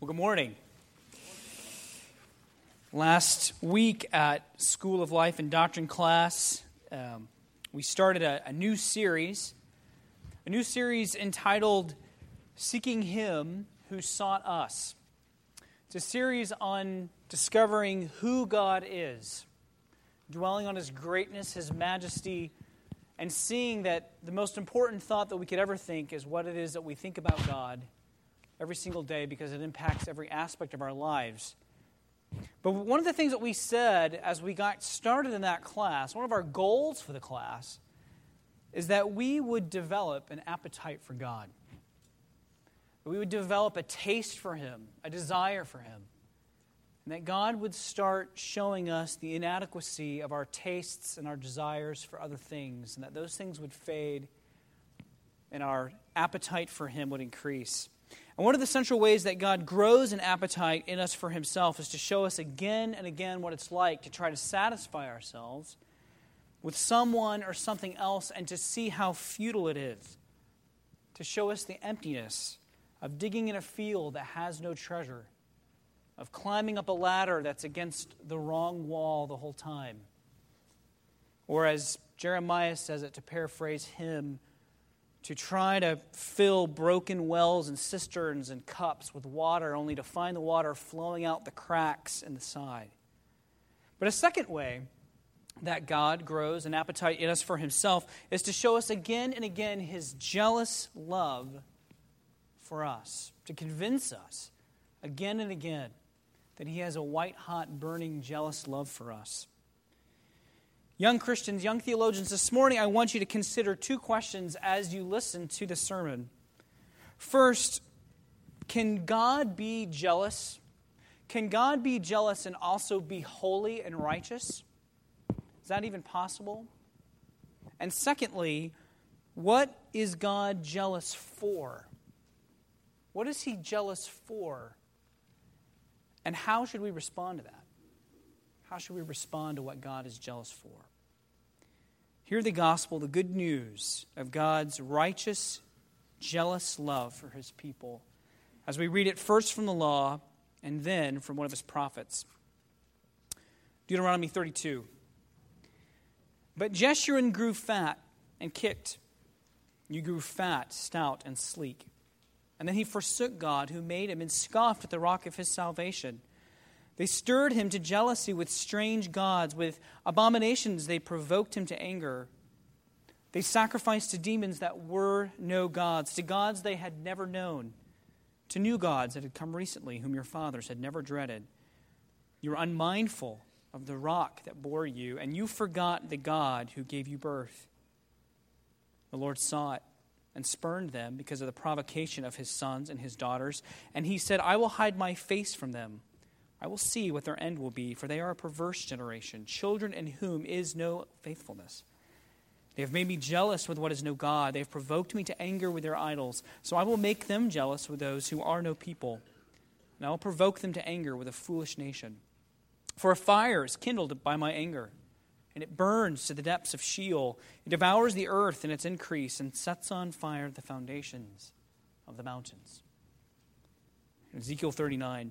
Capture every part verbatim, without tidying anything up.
Well, good morning. Last week at School of Life and Doctrine class, um, we started a, a new series, a new series entitled Seeking Him Who Sought Us. It's a series on discovering who God is, dwelling on His greatness, His majesty, and seeing that the most important thought that we could ever think is what it is that we think about God every single day, because it impacts every aspect of our lives. But one of the things that we said as we got started in that class, one of our goals for the class, is that we would develop an appetite for God. That we would develop a taste for Him, a desire for Him. And that God would start showing us the inadequacy of our tastes and our desires for other things, and that those things would fade and our appetite for Him would increase. And one of the central ways that God grows an appetite in us for Himself is to show us again and again what it's like to try to satisfy ourselves with someone or something else, and to see how futile it is, to show us the emptiness of digging in a field that has no treasure, of climbing up a ladder that's against the wrong wall the whole time. Or as Jeremiah says it, to paraphrase him, to try to fill broken wells and cisterns and cups with water, only to find the water flowing out the cracks in the side. But a second way that God grows an appetite in us for Himself is to show us again and again His jealous love for us, to convince us again and again that He has a white-hot, burning, jealous love for us. Young Christians, young theologians, this morning I want you to consider two questions as you listen to the sermon. First, can God be jealous? Can God be jealous and also be holy and righteous? Is that even possible? And secondly, what is God jealous for? What is He jealous for? And how should we respond to that? How should we respond to what God is jealous for? Hear the gospel, the good news of God's righteous, jealous love for His people, as we read it first from the law and then from one of His prophets. Deuteronomy thirty-two. But Jeshurun grew fat and kicked. You grew fat, stout, and sleek. And then he forsook God who made him and scoffed at the rock of his salvation. They stirred him to jealousy with strange gods. With abominations they provoked him to anger. They sacrificed to demons that were no gods, to gods they had never known, to new gods that had come recently, whom your fathers had never dreaded. You were unmindful of the rock that bore you, and you forgot the God who gave you birth. The Lord saw it and spurned them because of the provocation of His sons and His daughters. And He said, I will hide my face from them. I will see what their end will be, for they are a perverse generation, children in whom is no faithfulness. They have made me jealous with what is no God. They have provoked me to anger with their idols. So I will make them jealous with those who are no people, and I will provoke them to anger with a foolish nation. For a fire is kindled by my anger, and it burns to the depths of Sheol. It devours the earth in its increase and sets on fire the foundations of the mountains. Ezekiel thirty-nine.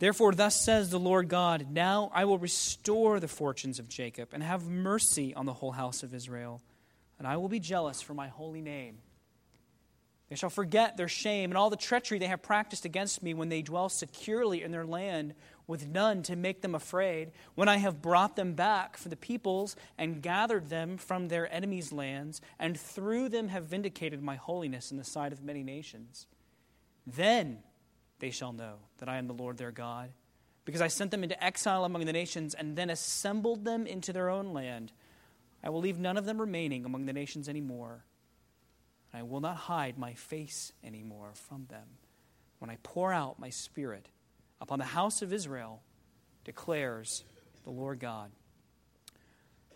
Therefore, thus says the Lord God, now I will restore the fortunes of Jacob and have mercy on the whole house of Israel, and I will be jealous for my holy name. They shall forget their shame and all the treachery they have practiced against me when they dwell securely in their land with none to make them afraid, when I have brought them back from the peoples and gathered them from their enemies' lands, and through them have vindicated my holiness in the sight of many nations. Then they shall know that I am the Lord their God, because I sent them into exile among the nations and then assembled them into their own land. I will leave none of them remaining among the nations anymore. And I will not hide my face anymore from them when I pour out my spirit upon the house of Israel, declares the Lord God.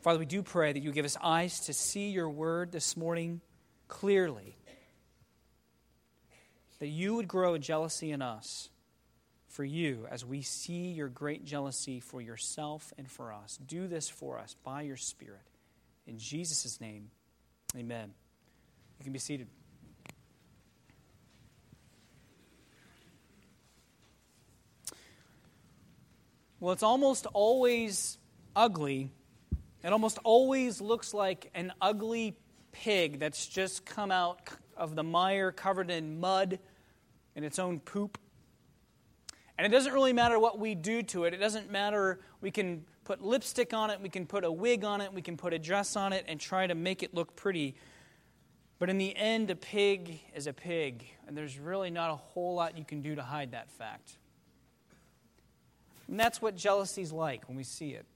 Father, we do pray that You give us eyes to see Your word this morning clearly, that You would grow a jealousy in us for You as we see Your great jealousy for Yourself and for us. Do this for us by Your Spirit. In Jesus' name, amen. You can be seated. Well, it's almost always ugly. It almost always looks like an ugly pig that's just come out of the mire covered in mud and its own poop. And it doesn't really matter what we do to it. It doesn't matter. We can put lipstick on it. We can put a wig on it. We can put a dress on it and try to make it look pretty. But in the end, a pig is a pig. And there's really not a whole lot you can do to hide that fact. And that's what jealousy's like when we see it.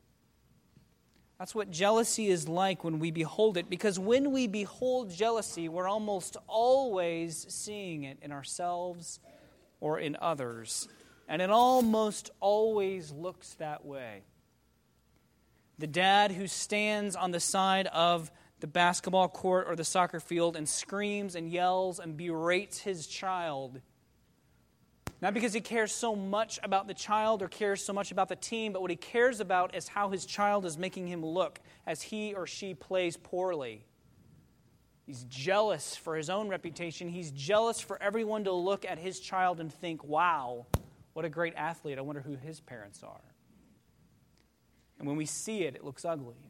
That's what jealousy is like when we behold it. Because when we behold jealousy, we're almost always seeing it in ourselves or in others. And it almost always looks that way. The dad who stands on the side of the basketball court or the soccer field and screams and yells and berates his child. Not because he cares so much about the child or cares so much about the team, but what he cares about is how his child is making him look as he or she plays poorly. He's jealous for his own reputation. He's jealous for everyone to look at his child and think, wow, what a great athlete. I wonder who his parents are. And when we see it, it looks ugly.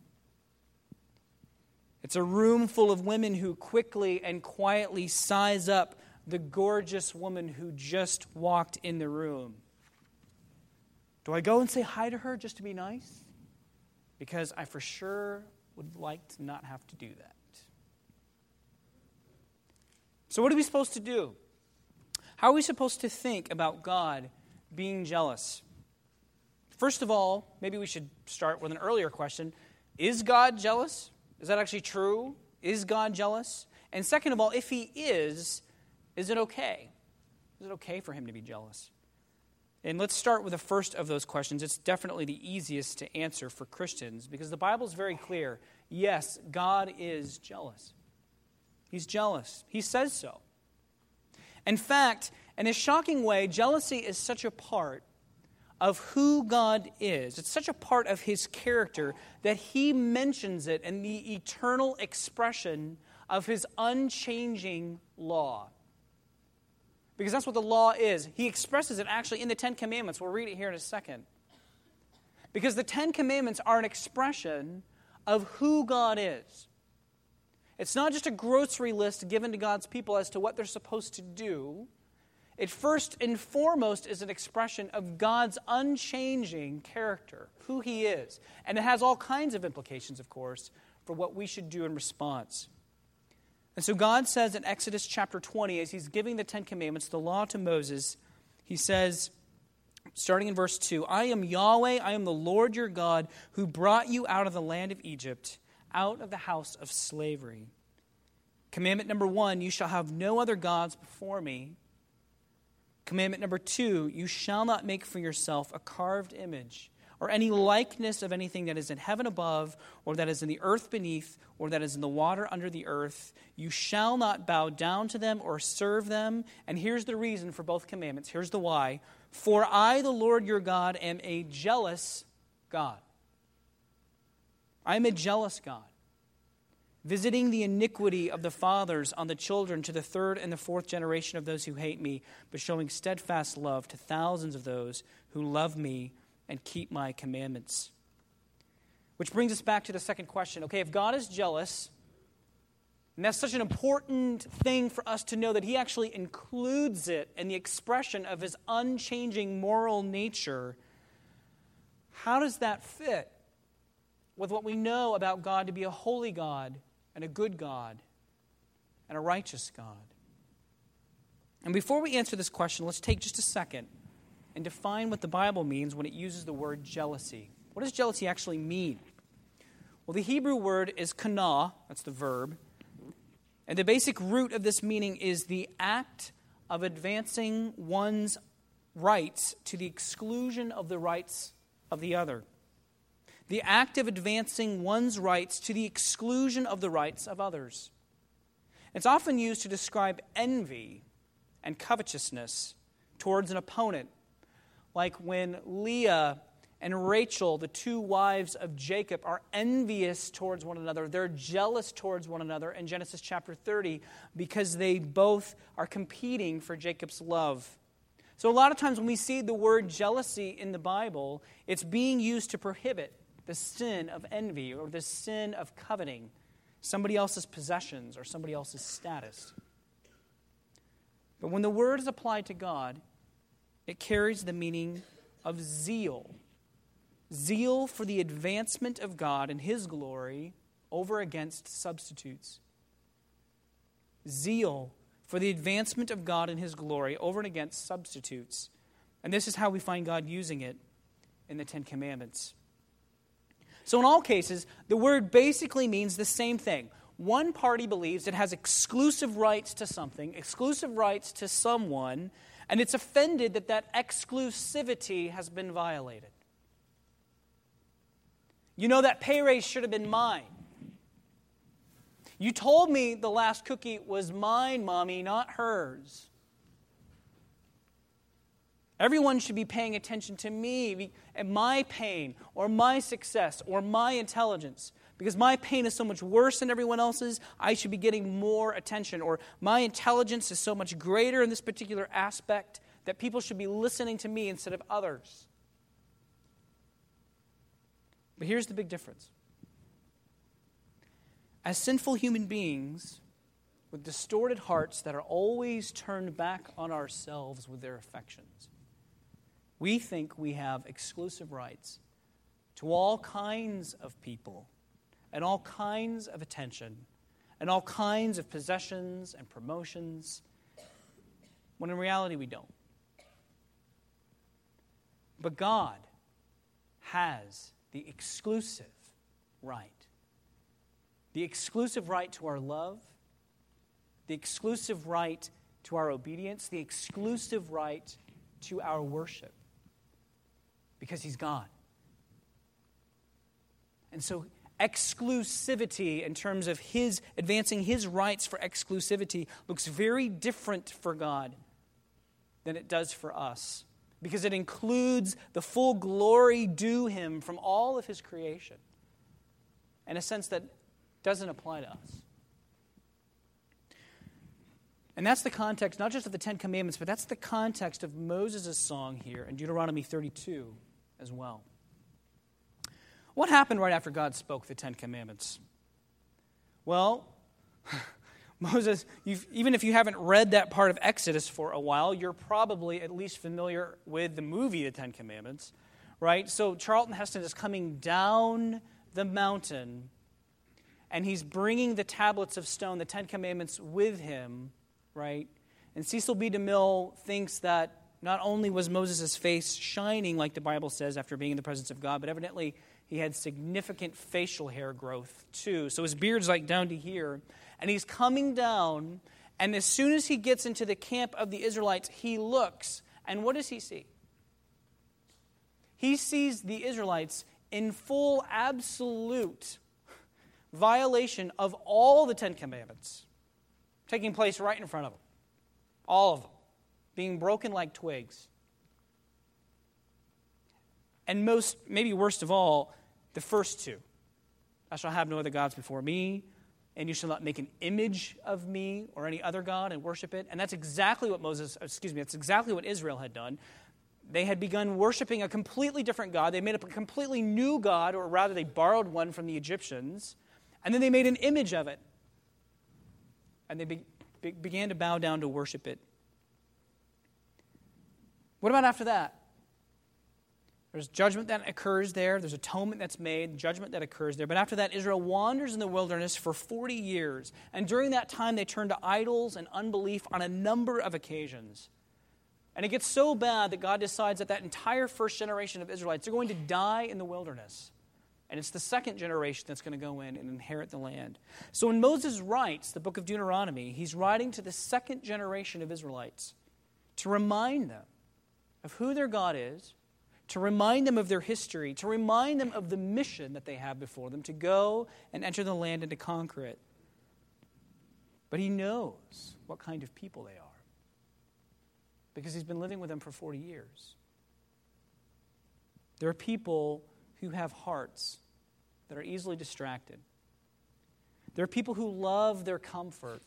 It's a room full of women who quickly and quietly size up the gorgeous woman who just walked in the room. Do I go and say hi to her just to be nice? Because I for sure would like to not have to do that. So what are we supposed to do? How are we supposed to think about God being jealous? First of all, maybe we should start with an earlier question. Is God jealous? Is that actually true? Is God jealous? And second of all, if he is, is it okay? Is it okay for him to be jealous? And let's start with the first of those questions. It's definitely the easiest to answer for Christians because the Bible is very clear. Yes, God is jealous. He's jealous. He says so. In fact, in a shocking way, jealousy is such a part of who God is. It's such a part of his character that he mentions it in the eternal expression of his unchanging law. Because that's what the law is. He expresses it actually in the Ten Commandments. We'll read it here in a second. Because the Ten Commandments are an expression of who God is. It's not just a grocery list given to God's people as to what they're supposed to do. It first and foremost is an expression of God's unchanging character, who he is. And it has all kinds of implications, of course, for what we should do in response. And so God says in Exodus chapter twenty, as he's giving the Ten Commandments, the law to Moses, he says, starting in verse two, I am Yahweh, I am the Lord your God, who brought you out of the land of Egypt, out of the house of slavery. Commandment number one, you shall have no other gods before me. Commandment number two, you shall not make for yourself a carved image or any likeness of anything that is in heaven above or that is in the earth beneath or that is in the water under the earth. You shall not bow down to them or serve them. And here's the reason for both commandments. Here's the why. For I, the Lord your God, am a jealous God. I am a jealous God, visiting the iniquity of the fathers on the children to the third and the fourth generation of those who hate me, but showing steadfast love to thousands of those who love me and keep my commandments. Which brings us back to the second question. Okay, if God is jealous, and that's such an important thing for us to know that he actually includes it in the expression of his unchanging moral nature, how does that fit with what we know about God to be a holy God and a good God and a righteous God? And before we answer this question, let's take just a second and define what the Bible means when it uses the word jealousy. What does jealousy actually mean? Well, the Hebrew word is kanah, that's the verb, and the basic root of this meaning is the act of advancing one's rights to the exclusion of the rights of the other. The act of advancing one's rights to the exclusion of the rights of others. It's often used to describe envy and covetousness towards an opponent, like when Leah and Rachel, the two wives of Jacob, are envious towards one another. They're jealous towards one another in Genesis chapter thirty because they both are competing for Jacob's love. So a lot of times when we see the word jealousy in the Bible, it's being used to prohibit the sin of envy or the sin of coveting somebody else's possessions or somebody else's status. But when the word is applied to God, it carries the meaning of zeal. Zeal for the advancement of God and His glory over against substitutes. Zeal for the advancement of God and His glory over and against substitutes. And this is how we find God using it in the Ten Commandments. So in all cases, the word basically means the same thing. One party believes it has exclusive rights to something, exclusive rights to someone, and it's offended that that exclusivity has been violated. You know, that pay raise should have been mine. You told me the last cookie was mine, Mommy, not hers. Everyone should be paying attention to me and my pain or my success or my intelligence. Because my pain is so much worse than everyone else's, I should be getting more attention. Or my intelligence is so much greater in this particular aspect that people should be listening to me instead of others. But here's the big difference. As sinful human beings with distorted hearts that are always turned back on ourselves with their affections, we think we have exclusive rights to all kinds of people and all kinds of attention and all kinds of possessions and promotions, when in reality we don't. But God has the exclusive right. The exclusive right to our love, the exclusive right to our obedience, the exclusive right to our worship, because He's God. And so exclusivity, in terms of His advancing His rights for exclusivity, looks very different for God than it does for us, because it includes the full glory due Him from all of His creation, in a sense that doesn't apply to us. And that's the context, not just of the Ten Commandments, but that's the context of Moses' song here in Deuteronomy thirty-two as well. What happened right after God spoke the Ten Commandments? Well, Moses, you've, even if you haven't read that part of Exodus for a while, you're probably at least familiar with the movie, The Ten Commandments, right? So Charlton Heston is coming down the mountain, and he's bringing the tablets of stone, the Ten Commandments, with him, right? And Cecil B. DeMille thinks that not only was Moses' face shining, like the Bible says, after being in the presence of God, but evidently he had significant facial hair growth too. So his beard's like down to here. And he's coming down, and as soon as he gets into the camp of the Israelites, he looks, and what does he see? He sees the Israelites in full, absolute violation of all the Ten Commandments taking place right in front of them. All of them being broken like twigs. And most, maybe worst of all, the first two. I shall have no other gods before me, and you shall not make an image of me or any other god and worship it. And that's exactly what Moses, excuse me, that's exactly what Israel had done. They had begun worshiping a completely different god. They made up a completely new god, or rather they borrowed one from the Egyptians. And then they made an image of it. And they be, be, began to bow down to worship it. What about after that? There's judgment that occurs there. There's atonement that's made, judgment that occurs there. But after that, Israel wanders in the wilderness for forty years. And during that time, they turn to idols and unbelief on a number of occasions. And it gets so bad that God decides that that entire first generation of Israelites are going to die in the wilderness. And it's the second generation that's going to go in and inherit the land. So when Moses writes the book of Deuteronomy, he's writing to the second generation of Israelites to remind them of who their God is, to remind them of their history, to remind them of the mission that they have before them, to go and enter the land and to conquer it. But he knows what kind of people they are, because he's been living with them for forty years. There are people who have hearts that are easily distracted. There are people who love their comfort,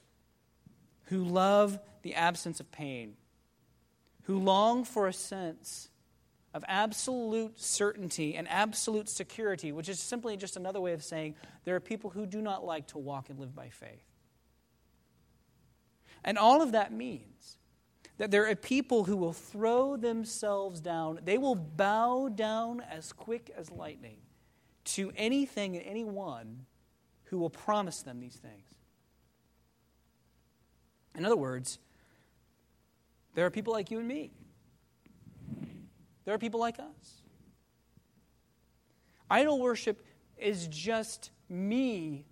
who love the absence of pain, who long for a sense of absolute certainty and absolute security, which is simply just another way of saying there are people who do not like to walk and live by faith. And all of that means that there are people who will throw themselves down, they will bow down as quick as lightning to anything and anyone who will promise them these things. In other words, there are people like you and me. There are people like us. Idol worship is just me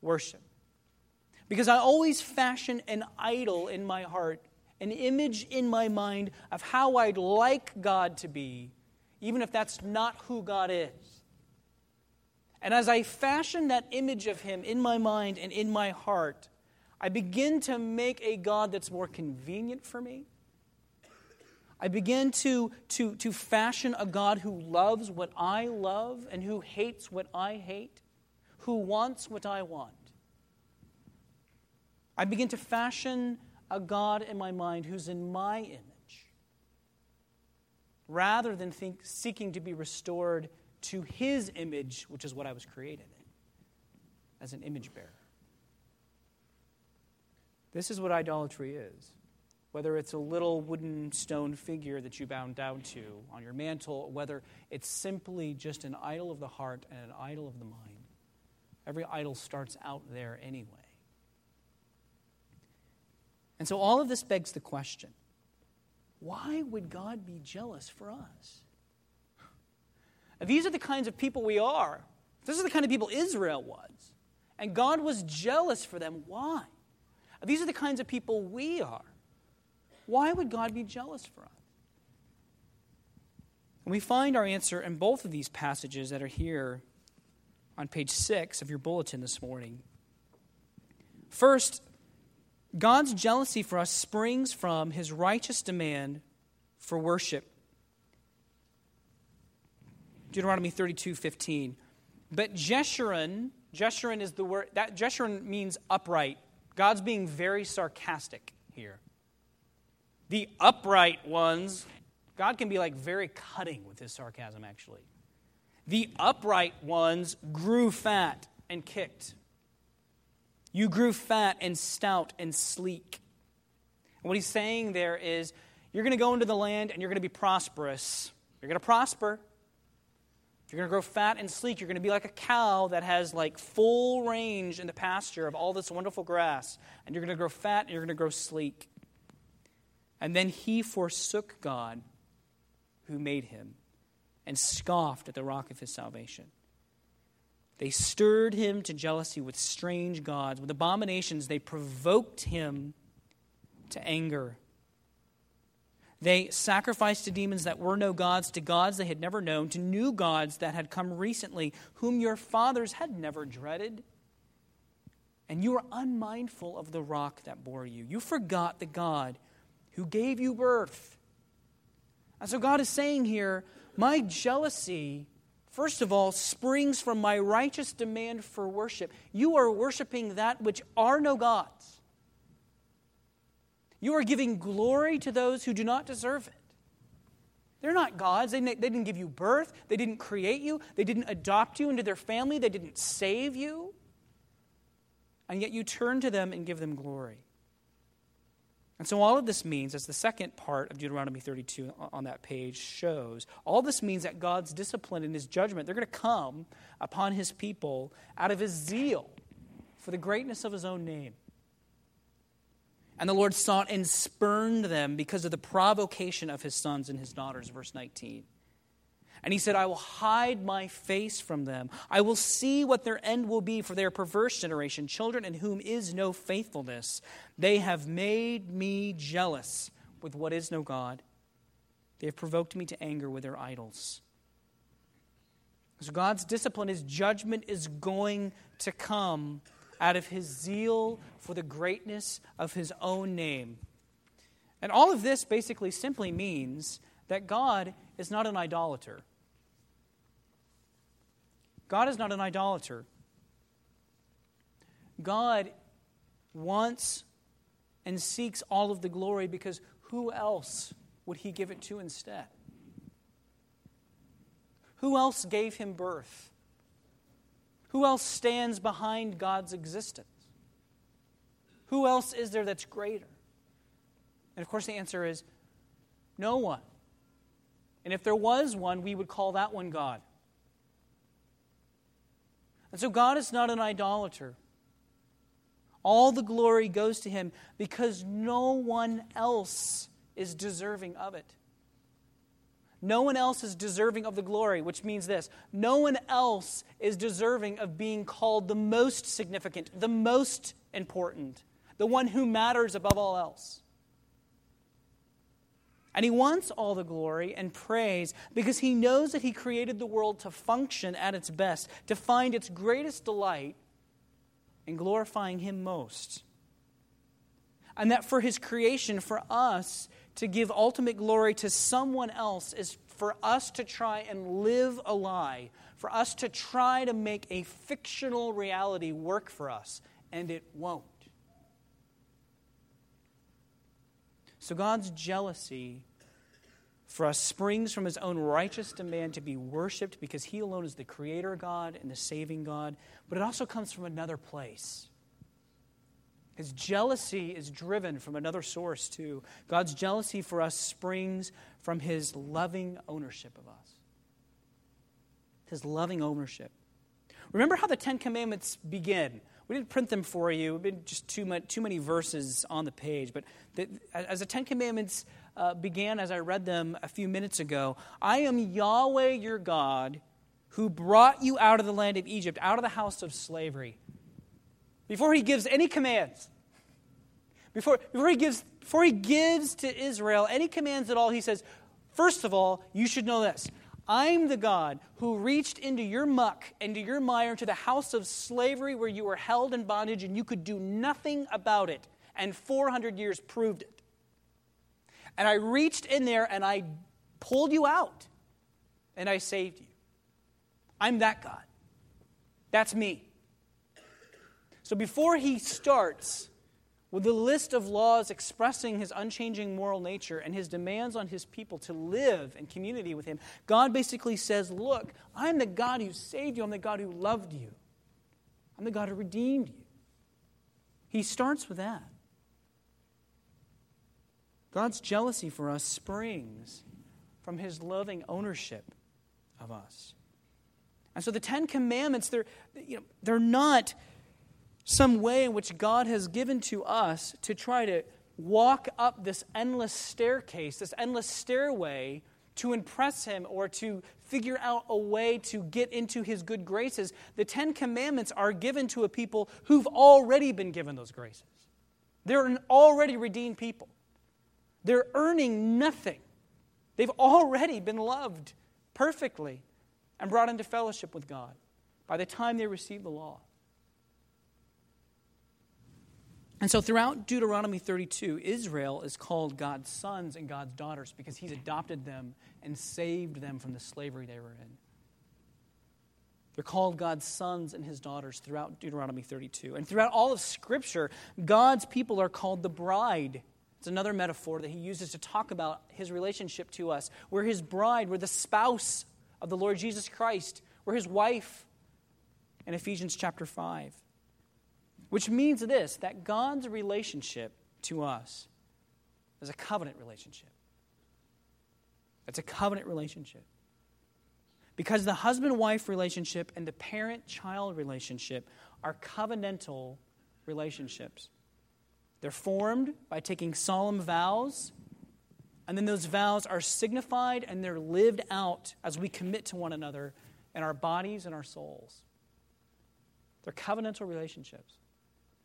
worship. Because I always fashion an idol in my heart, an image in my mind of how I'd like God to be, even if that's not who God is. And as I fashion that image of Him in my mind and in my heart, I begin to make a God that's more convenient for me. I begin to, to, to fashion a God who loves what I love and who hates what I hate, who wants what I want. I begin to fashion a God in my mind who's in my image, rather than think, seeking to be restored to His image, which is what I was created in, as an image bearer. This is what idolatry is. Whether it's a little wooden stone figure that you bow down to on your mantle, whether it's simply just an idol of the heart and an idol of the mind. Every idol starts out there anyway. And so all of this begs the question, why would God be jealous for us? Now, these are the kinds of people we are. This is the kind of people Israel was. And God was jealous for them. Why? Now, these are the kinds of people we are. Why would God be jealous for us? And we find our answer in both of these passages that are here on page six of your bulletin this morning. First, God's jealousy for us springs from His righteous demand for worship. Deuteronomy thirty-two fifteen. But Jeshurun, Jeshurun is the word, that Jeshurun means upright. God's being very sarcastic here. The upright ones, God can be like very cutting with His sarcasm, actually. The upright ones grew fat and kicked. You grew fat and stout and sleek. And what He's saying there is, you're going to go into the land and you're going to be prosperous. You're going to prosper. You're going to grow fat and sleek. You're going to be like a cow that has like full range in the pasture of all this wonderful grass. And you're going to grow fat and you're going to grow sleek. And then he forsook God who made him and scoffed at the rock of his salvation. They stirred him to jealousy with strange gods, with abominations. They provoked him to anger. They sacrificed to demons that were no gods, to gods they had never known, to new gods that had come recently, whom your fathers had never dreaded. And you were unmindful of the rock that bore you. You forgot the God who gave you birth. And so God is saying here, my jealousy, first of all, springs from my righteous demand for worship. You are worshiping that which are no gods. You are giving glory to those who do not deserve it. They're not gods. They didn't give you birth. They didn't create you. They didn't adopt you into their family. They didn't save you. And yet you turn to them and give them glory. And so all of this means, as the second part of Deuteronomy thirty-two on that page shows, all this means that God's discipline and His judgment, they're going to come upon His people out of His zeal for the greatness of His own name. And the Lord sought and spurned them because of the provocation of His sons and His daughters, verse nineteen. And He said, I will hide my face from them. I will see what their end will be, for they are perverse generation, children in whom is no faithfulness. They have made me jealous with what is no God. They have provoked me to anger with their idols. So God's discipline, His judgment is going to come out of His zeal for the greatness of His own name. And all of this basically simply means that God is not an idolater. God is not an idolater. God wants and seeks all of the glory because who else would he give it to instead? Who else gave him birth? Who else stands behind God's existence? Who else is there that's greater? And of course the answer is no one. And if there was one, we would call that one God. And so God is not an idolater. All the glory goes to him because no one else is deserving of it. No one else is deserving of the glory, which means this. No one else is deserving of being called the most significant, the most important, the one who matters above all else. And he wants all the glory and praise because he knows that he created the world to function at its best, to find its greatest delight in glorifying him most. And that for his creation, for us, to give ultimate glory to someone else is for us to try and live a lie, for us to try to make a fictional reality work for us, and it won't. So God's jealousy for us springs from his own righteous demand to be worshipped because he alone is the creator God and the saving God, but it also comes from another place. His jealousy is driven from another source too. God's jealousy for us springs from his loving ownership of us. His loving ownership. Remember how the Ten Commandments begin. We didn't print them for you. It would be just too much, too many verses on the page. But the, as the Ten Commandments uh, began, as I read them a few minutes ago, I am Yahweh your God who brought you out of the land of Egypt, out of the house of slavery. Before he gives any commands, before, before he gives before he gives to Israel any commands at all, he says, first of all, you should know this. I'm the God who reached into your muck, into your mire, to the house of slavery where you were held in bondage and you could do nothing about it. And four hundred years proved it. And I reached in there and I pulled you out and I saved you. I'm that God. That's me. So before he starts with the list of laws expressing his unchanging moral nature and his demands on his people to live in community with him, God basically says, look, I'm the God who saved you. I'm the God who loved you. I'm the God who redeemed you. He starts with that. God's jealousy for us springs from his loving ownership of us. And so the Ten Commandments, they're, you know, they're not some way in which God has given to us to try to walk up this endless staircase, this endless stairway to impress him or to figure out a way to get into his good graces. The Ten Commandments are given to a people who've already been given those graces. They're an already redeemed people. They're earning nothing. They've already been loved perfectly and brought into fellowship with God by the time they receive the law. And so throughout Deuteronomy thirty-two, Israel is called God's sons and God's daughters because he's adopted them and saved them from the slavery they were in. They're called God's sons and his daughters throughout Deuteronomy thirty-two. And throughout all of Scripture, God's people are called the bride. It's another metaphor that he uses to talk about his relationship to us. We're his bride. We're the spouse of the Lord Jesus Christ. We're his wife in Ephesians chapter five. Which means this, that God's relationship to us is a covenant relationship. It's a covenant relationship. Because the husband-wife relationship and the parent-child relationship are covenantal relationships. They're formed by taking solemn vows, and then those vows are signified and they're lived out as we commit to one another in our bodies and our souls. They're covenantal relationships.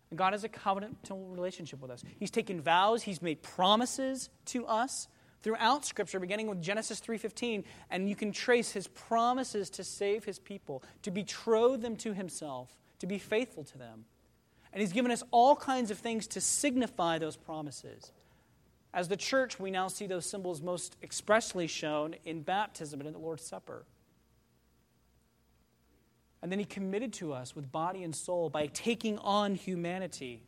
And God has a covenantal relationship with us. He's taken vows. He's made promises to us throughout Scripture, beginning with Genesis three fifteen. And you can trace his promises to save his people, to betroth them to himself, to be faithful to them. And he's given us all kinds of things to signify those promises. As the church, we now see those symbols most expressly shown in baptism and in the Lord's Supper. And then he committed to us with body and soul by taking on humanity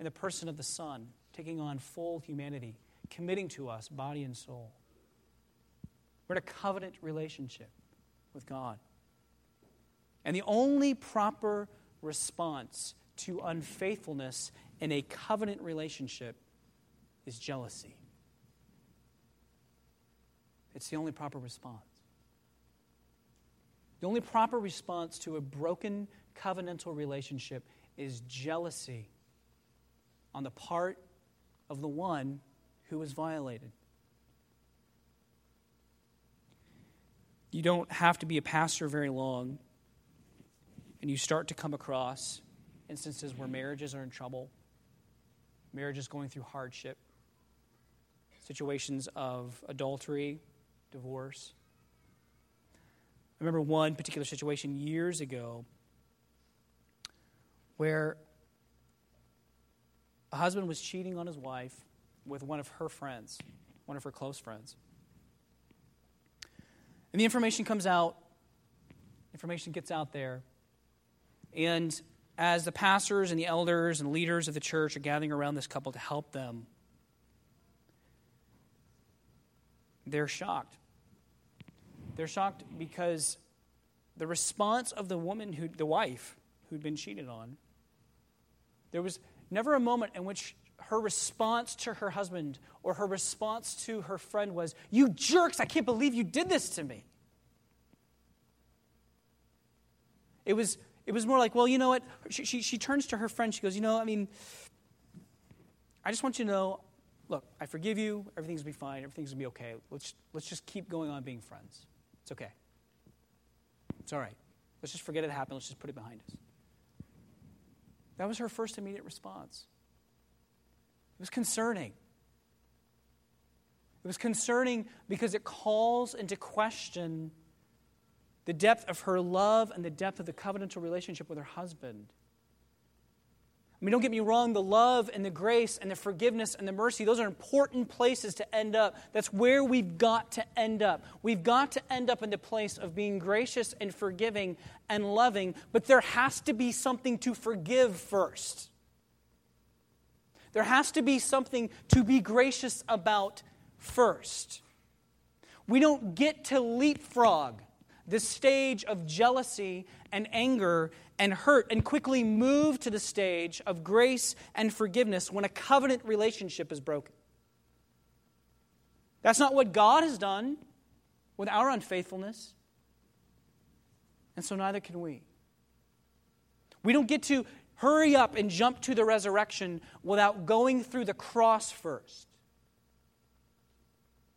in the person of the Son, taking on full humanity. committing to us body and soul. We're in a covenant relationship with God. And the only proper response to unfaithfulness in a covenant relationship is jealousy. It's the only proper response. The only proper response to a broken covenantal relationship is jealousy on the part of the one who was violated. You don't have to be a pastor very long, and you start to come across instances where marriages are in trouble, marriages going through hardship, situations of adultery, divorce. I remember one particular situation years ago where a husband was cheating on his wife with one of her friends, one of her close friends. And the information comes out, information gets out there, and as the pastors and the elders and leaders of the church are gathering around this couple to help them, they're shocked. They're shocked because the response of the woman, who, the wife, who'd been cheated on, there was never a moment in which her response to her husband or her response to her friend was, "You jerks, I can't believe you did this to me." It was... It was more like, well, you know what? She, she she turns to her friend. She goes, you know, I mean, I just want you to know, look, I forgive you. Everything's going to be fine. Everything's going to be okay. Let's, let's just keep going on being friends. It's okay. It's all right. Let's just forget it happened. Let's just put it behind us. That was her first immediate response. It was concerning. It was concerning because it calls into question the depth of her love and the depth of the covenantal relationship with her husband. I mean, don't get me wrong, the love and the grace and the forgiveness and the mercy, those are important places to end up. That's where we've got to end up. We've got to end up in the place of being gracious and forgiving and loving, but there has to be something to forgive first. There has to be something to be gracious about first. We don't get to leapfrog the stage of jealousy and anger and hurt and quickly move to the stage of grace and forgiveness when a covenant relationship is broken. That's not what God has done with our unfaithfulness. And so neither can we. We don't get to hurry up and jump to the resurrection without going through the cross first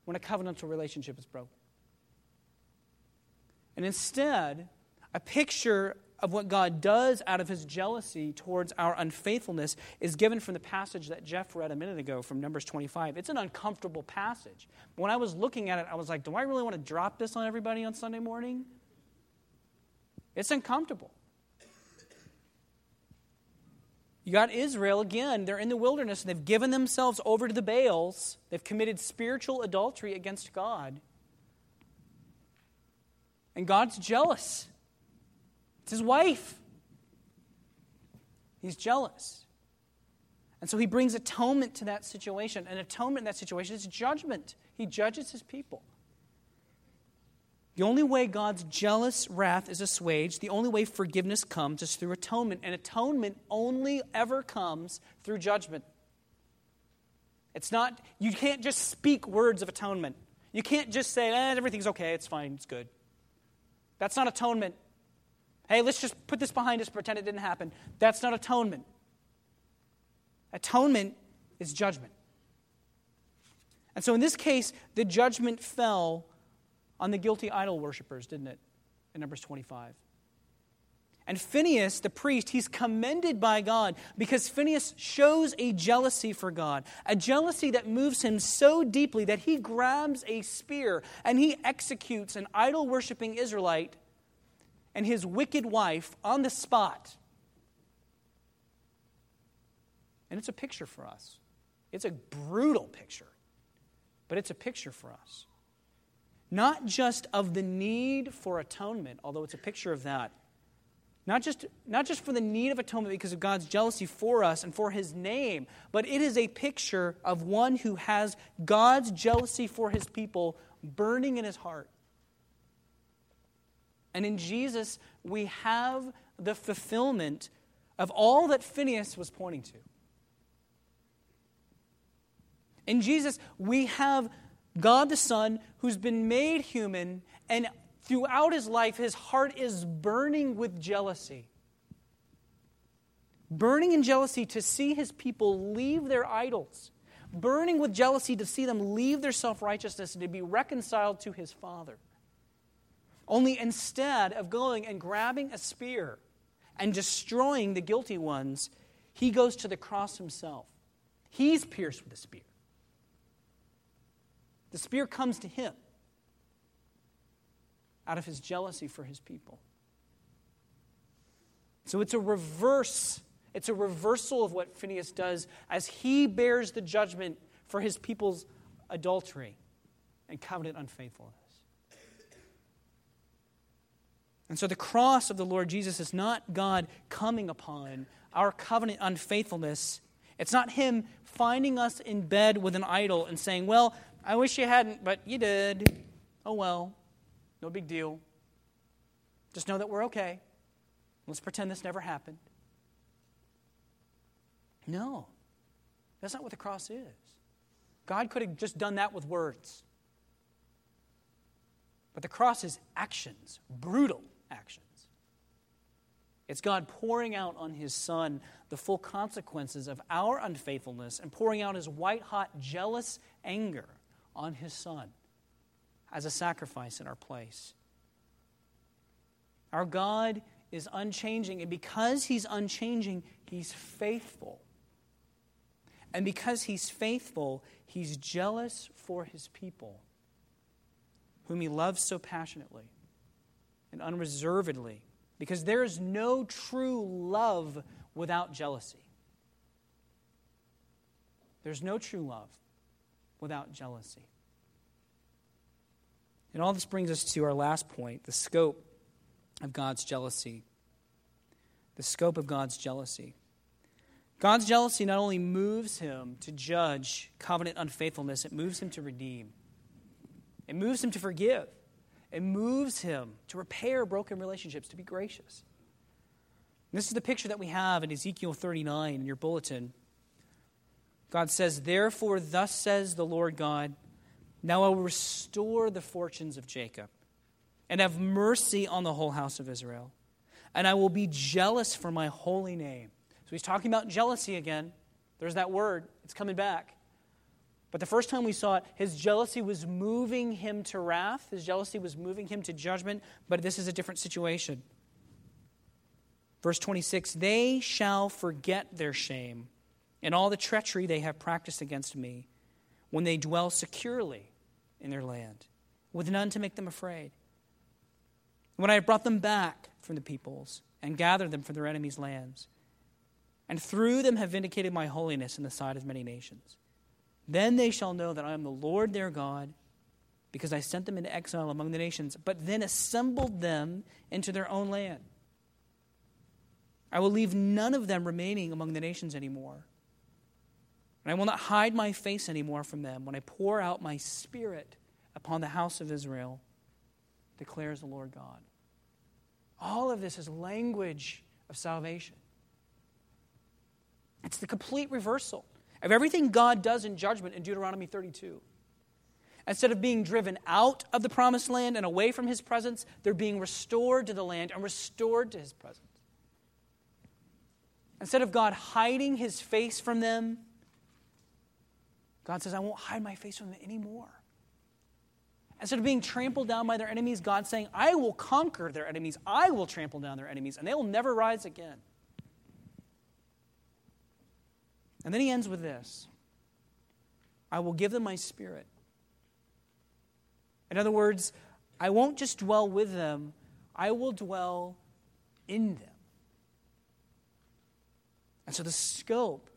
when a covenantal relationship is broken. And instead, a picture of what God does out of his jealousy towards our unfaithfulness is given from the passage that Jeff read a minute ago from Numbers twenty-five. It's an uncomfortable passage. When I was looking at it, I was like, do I really want to drop this on everybody on Sunday morning? It's uncomfortable. You got Israel again. They're in the wilderness, and they've given themselves over to the Baals. They've committed spiritual adultery against God. And God's jealous. It's his wife. He's jealous. And so he brings atonement to that situation. And atonement in that situation is judgment. He judges his people. The only way God's jealous wrath is assuaged, the only way forgiveness comes is through atonement. And atonement only ever comes through judgment. It's not, you can't just speak words of atonement. You can't just say, eh, everything's okay, it's fine, it's good. That's not atonement. Hey, let's just put this behind us, pretend it didn't happen. That's not atonement. Atonement is judgment. And so in this case, the judgment fell on the guilty idol worshipers, didn't it? In Numbers twenty-five. And Phinehas, the priest, he's commended by God because Phinehas shows a jealousy for God, a jealousy that moves him so deeply that he grabs a spear and he executes an idol-worshipping Israelite and his wicked wife on the spot. And it's a picture for us. It's a brutal picture, but it's a picture for us. Not just of the need for atonement, although it's a picture of that, Not just, not just for the need of atonement because of God's jealousy for us and for his name, but it is a picture of one who has God's jealousy for his people burning in his heart. And in Jesus, we have the fulfillment of all that Phinehas was pointing to. In Jesus, we have God the Son who's been made human, and throughout his life, his heart is burning with jealousy. Burning in jealousy to see his people leave their idols. Burning with jealousy to see them leave their self-righteousness and to be reconciled to his Father. Only instead of going and grabbing a spear and destroying the guilty ones, he goes to the cross himself. He's pierced with a spear. The spear comes to him out of his jealousy for his people. So it's a reverse, it's a reversal of what Phinehas does as he bears the judgment for his people's adultery and covenant unfaithfulness. And so the cross of the Lord Jesus is not God coming upon our covenant unfaithfulness. It's not him finding us in bed with an idol and saying, well, I wish you hadn't, but you did. Oh well, no big deal. Just know that we're okay. Let's pretend this never happened. No, that's not what the cross is. God could have just done that with words. But the cross is actions, brutal actions. It's God pouring out on his Son the full consequences of our unfaithfulness and pouring out his white-hot, jealous anger on his Son as a sacrifice in our place. Our God is unchanging, and because he's unchanging, he's faithful. And because he's faithful, he's jealous for his people, whom he loves so passionately and unreservedly, because there is no true love without jealousy. There's no true love without jealousy. And all this brings us to our last point, the scope of God's jealousy. The scope of God's jealousy. God's jealousy not only moves him to judge covenant unfaithfulness, it moves him to redeem. It moves him to forgive. It moves him to repair broken relationships, to be gracious. And this is the picture that we have in Ezekiel thirty-nine in your bulletin. God says, therefore, thus says the Lord God, now I will restore the fortunes of Jacob and have mercy on the whole house of Israel. And I will be jealous for my holy name. So he's talking about jealousy again. There's that word. It's coming back. But the first time we saw it, his jealousy was moving him to wrath. His jealousy was moving him to judgment. But this is a different situation. Verse twenty-six, they shall forget their shame and all the treachery they have practiced against me when they dwell securely in their land, with none to make them afraid. When I have brought them back from the peoples and gathered them from their enemies' lands, and through them have vindicated my holiness in the sight of many nations, then they shall know that I am the Lord their God, because I sent them into exile among the nations, but then assembled them into their own land. I will leave none of them remaining among the nations anymore. And I will not hide my face anymore from them when I pour out my spirit upon the house of Israel, declares the Lord God. All of this is language of salvation. It's the complete reversal of everything God does in judgment in Deuteronomy thirty-two. Instead of being driven out of the promised land and away from his presence, they're being restored to the land and restored to his presence. Instead of God hiding his face from them, God says, I won't hide my face from them anymore. Instead of being trampled down by their enemies, God's saying, I will conquer their enemies. I will trample down their enemies, and they will never rise again. And then he ends with this. I will give them my spirit. In other words, I won't just dwell with them. I will dwell in them. And so the scope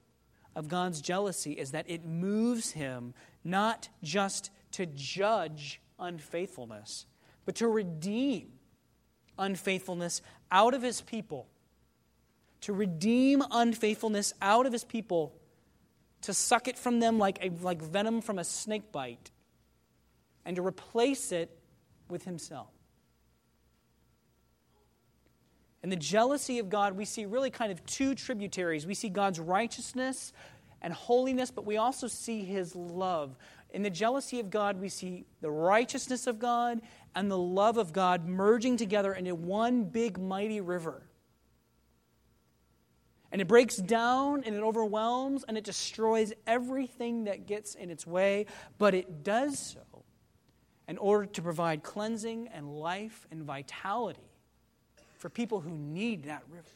of God's jealousy is that it moves him not just to judge unfaithfulness, but to redeem unfaithfulness out of his people, to redeem unfaithfulness out of his people, to suck it from them like a, like venom from a snake bite, and to replace it with himself. And the jealousy of God, we see really kind of two tributaries. We see God's righteousness and holiness, but we also see his love. In the jealousy of God, we see the righteousness of God and the love of God merging together into one big mighty river. And it breaks down, and it overwhelms, and it destroys everything that gets in its way. But it does so in order to provide cleansing and life and vitality for people who need that river.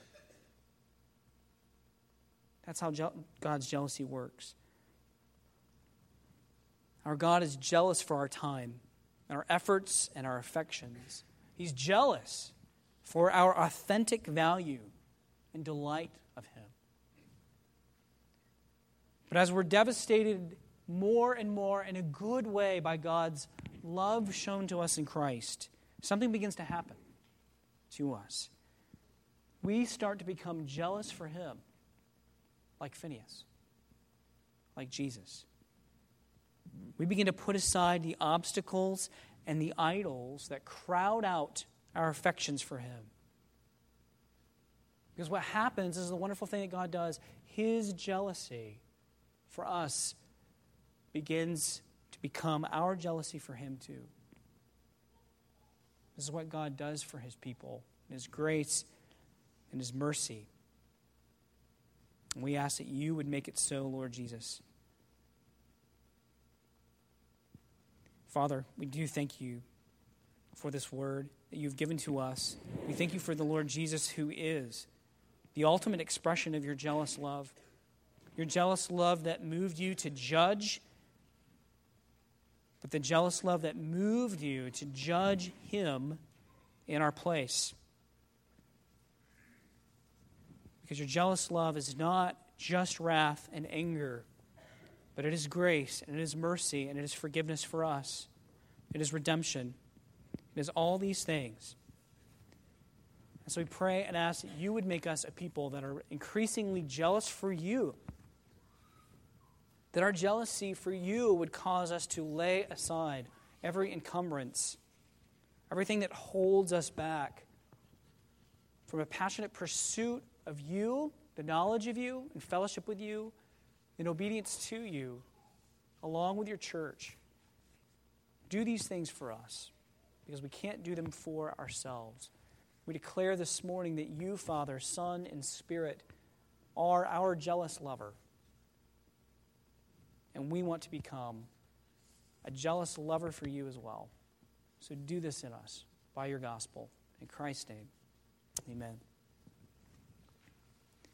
That's how je- God's jealousy works. Our God is jealous for our time, and our efforts, and our affections. He's jealous for our authentic value and delight of him. But as we're devastated more and more in a good way by God's love shown to us in Christ, something begins to happen to us. We start to become jealous for him, like Phinehas, like Jesus. We begin to put aside the obstacles and the idols that crowd out our affections for him. Because what happens is the wonderful thing that God does. His jealousy for us begins to become our jealousy for him too. This is what God does for his people, in his grace and his mercy. And we ask that you would make it so, Lord Jesus. Father, we do thank you for this word that you've given to us. We thank you for the Lord Jesus, who is the ultimate expression of your jealous love, your jealous love that moved you to judge, but the jealous love that moved you to judge him in our place. Because your jealous love is not just wrath and anger, but it is grace, and it is mercy, and it is forgiveness for us. It is redemption. It is all these things. And so we pray and ask that you would make us a people that are increasingly jealous for you, that our jealousy for you would cause us to lay aside every encumbrance, everything that holds us back from a passionate pursuit of you, the knowledge of you, and fellowship with you, and obedience to you, along with your church. Do these things for us, because we can't do them for ourselves. We declare this morning that you, Father, Son, and Spirit are our jealous lover. And we want to become a jealous lover for you as well. So do this in us by your gospel. In Christ's name, amen.